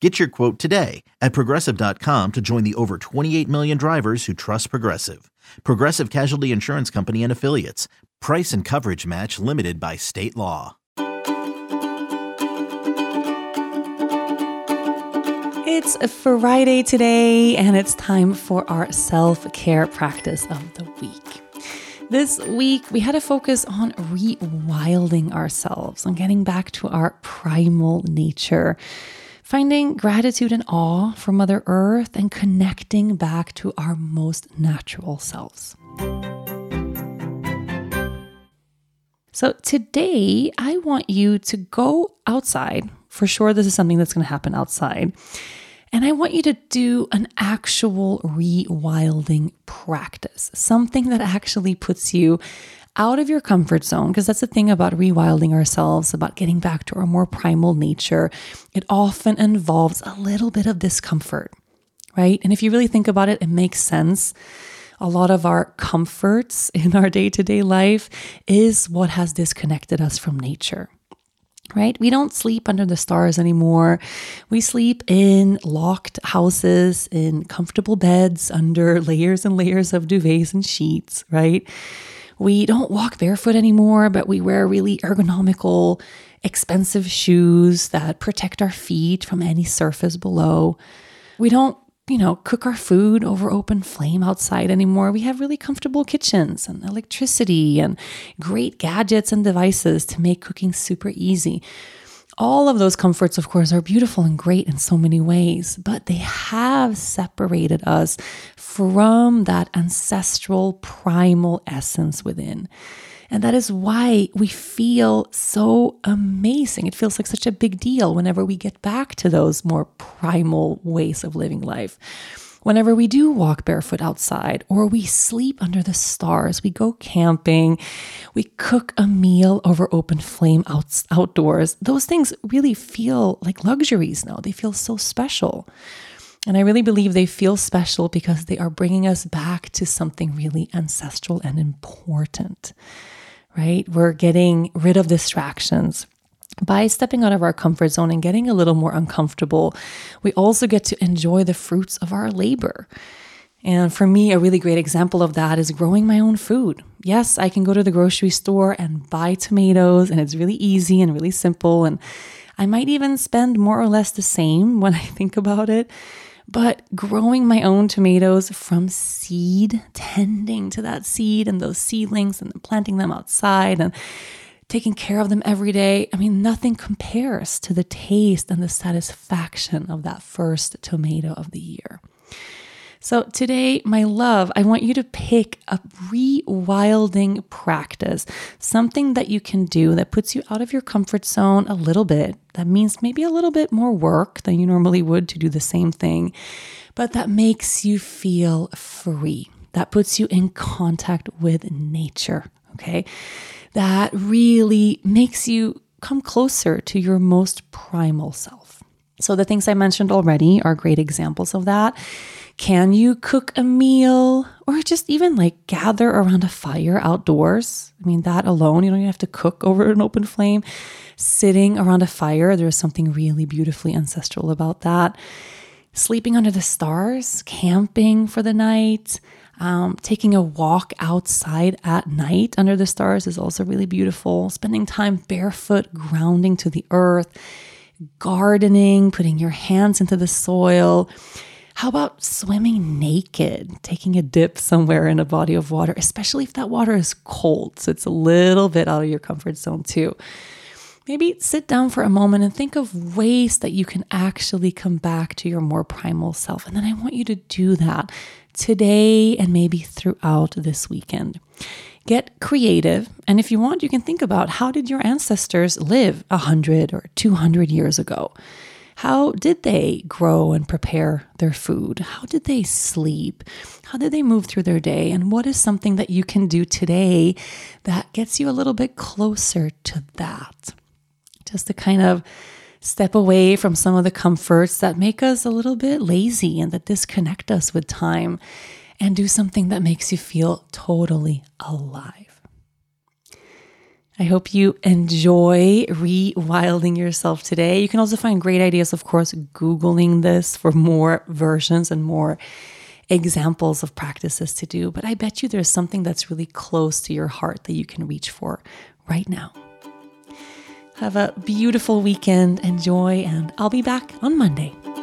Get your quote today at Progressive.com to join the over 28 million drivers who trust Progressive. Progressive Casualty Insurance Company and Affiliates. Price and coverage match limited by state law. It's a Friday today, and it's time for our self-care practice of the week. This week, we had a focus on rewilding ourselves, on getting back to our primal nature, finding gratitude and awe for Mother Earth, and connecting back to our most natural selves. So today, I want you to go outside. For sure, this is something that's going to happen outside. And I want you to do an actual rewilding practice, something that actually puts you out of your comfort zone, because that's the thing about rewilding ourselves, about getting back to our more primal nature. It often involves a little bit of discomfort, right? And if you really think about it, it makes sense. A lot of our comforts in our day-to-day life is what has disconnected us from nature, right? We don't sleep under the stars anymore. We sleep in locked houses, in comfortable beds, under layers and layers of duvets and sheets, right? We don't walk barefoot anymore, but we wear really ergonomical, expensive shoes that protect our feet from any surface below. We don't, cook our food over open flame outside anymore. We have really comfortable kitchens and electricity and great gadgets and devices to make cooking super easy. All of those comforts, of course, are beautiful and great in so many ways, but they have separated us from that ancestral primal essence within. And that is why we feel so amazing. It feels like such a big deal whenever we get back to those more primal ways of living life. Whenever we do walk barefoot outside, or we sleep under the stars, we go camping, we cook a meal over open flame outdoors, those things really feel like luxuries now. They feel so special. And I really believe they feel special because they are bringing us back to something really ancestral and important, right? We're getting rid of distractions. By stepping out of our comfort zone and getting a little more uncomfortable, we also get to enjoy the fruits of our labor. And for me, a really great example of that is growing my own food. Yes, I can go to the grocery store and buy tomatoes, and it's really easy and really simple. And I might even spend more or less the same when I think about it. But growing my own tomatoes from seed, tending to that seed and those seedlings and planting them outside and taking care of them every day. I mean, nothing compares to the taste and the satisfaction of that first tomato of the year. So today, my love, I want you to pick a rewilding practice, something that you can do that puts you out of your comfort zone a little bit. That means maybe a little bit more work than you normally would to do the same thing, but that makes you feel free. That puts you in contact with nature, okay? That really makes you come closer to your most primal self. So the things I mentioned already are great examples of that. Can you cook a meal or just even like gather around a fire outdoors? I mean, that alone, you don't even have to cook over an open flame. Sitting around a fire, there's something really beautifully ancestral about that. Sleeping under the stars, camping for the night, taking a walk outside at night under the stars is also really beautiful. Spending time barefoot, grounding to the earth, gardening, putting your hands into the soil. How about swimming naked, taking a dip somewhere in a body of water, especially if that water is cold, so it's a little bit out of your comfort zone too. Maybe sit down for a moment and think of ways that you can actually come back to your more primal self. And then I want you to do that today and maybe throughout this weekend. Get creative. And if you want, you can think about how did your ancestors live 100 or 200 years ago? How did they grow and prepare their food? How did they sleep? How did they move through their day? And what is something that you can do today that gets you a little bit closer to that? Just to kind of step away from some of the comforts that make us a little bit lazy and that disconnect us with time, and do something that makes you feel totally alive. I hope you enjoy rewilding yourself today. You can also find great ideas, of course, Googling this for more versions and more examples of practices to do. But I bet you there's something that's really close to your heart that you can reach for right now. Have a beautiful weekend, enjoy, and I'll be back on Monday.